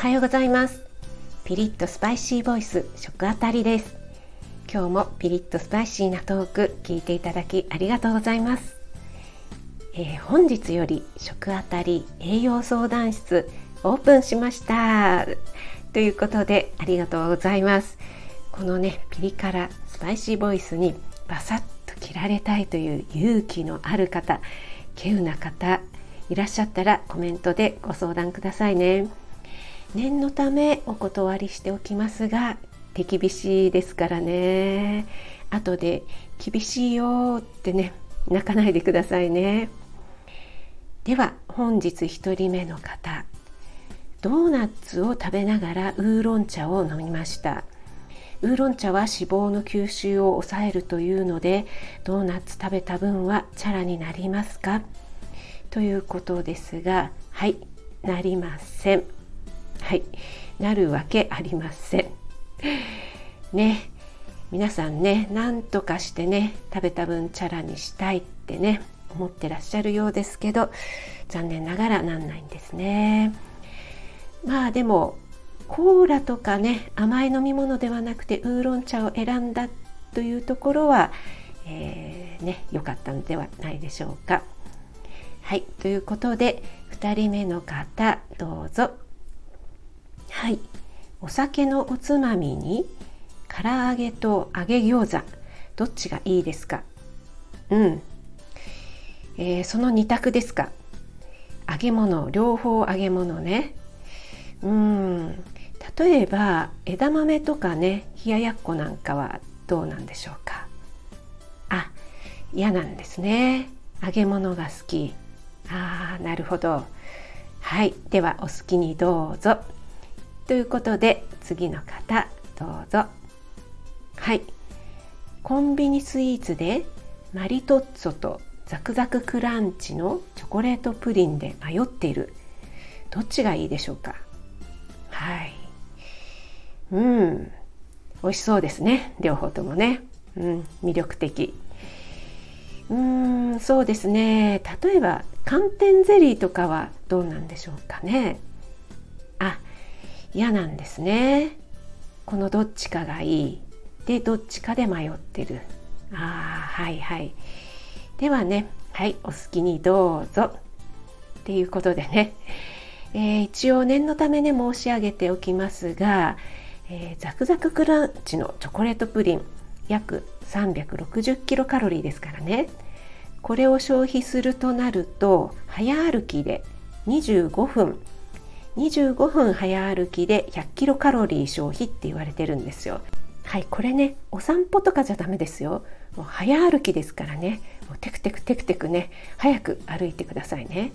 おはようございます。ピリッとスパイシーボイス食あたりです。今日もピリッとスパイシーなトーク聞いていただきありがとうございます。本日より食あたり栄養相談室オープンしましたということで、ありがとうございます。このねピリ辛スパイシーボイスにバサッと切られたいという勇気のある方、稀有な方いらっしゃったらコメントでご相談くださいね。念のためお断りしておきますが、手厳しいですからね。後で厳しいよってね泣かないでくださいね。では本日1人目の方、ドーナツを食べながらウーロン茶を飲みました。ウーロン茶は脂肪の吸収を抑えるというので、ドーナツ食べた分はチャラになりますかということですが、はい、なりません。はい、なるわけありませんね。皆さんね、なんとかしてね食べた分チャラにしたいってね思ってらっしゃるようですけど、残念ながらなんないんですね。まあでもコーラとかね、甘い飲み物ではなくてウーロン茶を選んだというところは、良かったのではないでしょうか。はい、ということで2人目の方どうぞ。はい、お酒のおつまみに唐揚げと揚げ餃子、どっちがいいですか？その2択ですか？揚げ物、両方揚げ物ね。例えば枝豆とかね、冷ややっこなんかはどうなんでしょうか？あ、嫌なんですね。揚げ物が好き。ああ、なるほど。はい、ではお好きにどうぞということで、次の方どうぞ。はい、コンビニスイーツでマリトッツォとザクザククランチのチョコレートプリンで迷っている、どっちがいいでしょうか？はい、美味しそうですね、両方ともね、魅力的。そうですね、例えば寒天ゼリーとかはどうなんでしょうかね。あ、嫌なんですね。このどっちかがいいで、どっちかで迷ってる。はい、ではね、はい、お好きにどうぞっていうことでね、一応念のためね申し上げておきますが、ザクザククランチのチョコレートプリン約360キロカロリーですからね。これを消費するとなると、早歩きで25分早歩きで100キロカロリー消費って言われてるんですよ。はい、これねお散歩とかじゃダメですよ。もう早歩きですからね、もうテクテクね早く歩いてくださいね。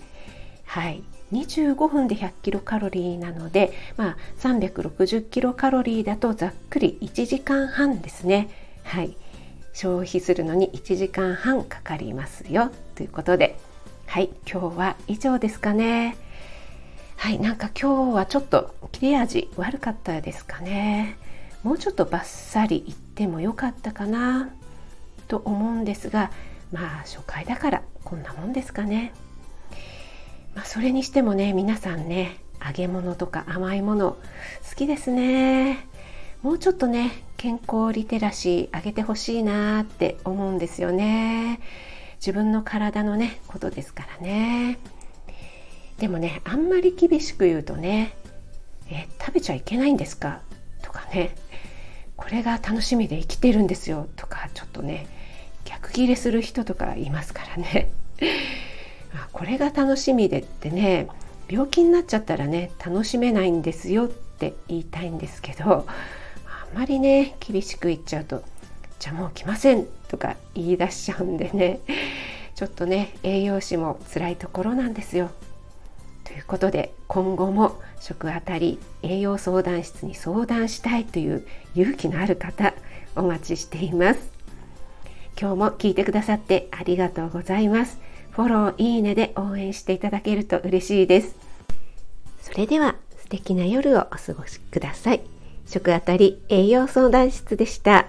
はい、25分で100キロカロリーなので、360キロカロリーだとざっくり1時間半ですね。はい、消費するのに1時間半かかりますよということで、はい、今日は以上ですかね。はい、なんか今日はちょっと切れ味悪かったですかね。もうちょっとバッサリいってもよかったかなと思うんですが、初回だからこんなもんですかね。それにしてもね、皆さんね揚げ物とか甘いもの好きですね。もうちょっとね健康リテラシー上げてほしいなって思うんですよね。自分の体のねことですからね。でもね、あんまり厳しく言うとね、食べちゃいけないんですかとかね、これが楽しみで生きてるんですよとか、ちょっとね逆ギレする人とかいますからねこれが楽しみでってね、病気になっちゃったらね楽しめないんですよって言いたいんですけど、あんまりね厳しく言っちゃうと、じゃあもう来ませんとか言い出しちゃうんでね、ちょっとね栄養士も辛いところなんですよ。ということで、今後も食あたり栄養相談室に相談したいという勇気のある方お待ちしています。今日も聞いてくださってありがとうございます。フォロー、いいねで応援していただけると嬉しいです。それでは素敵な夜をお過ごしください。食あたり栄養相談室でした。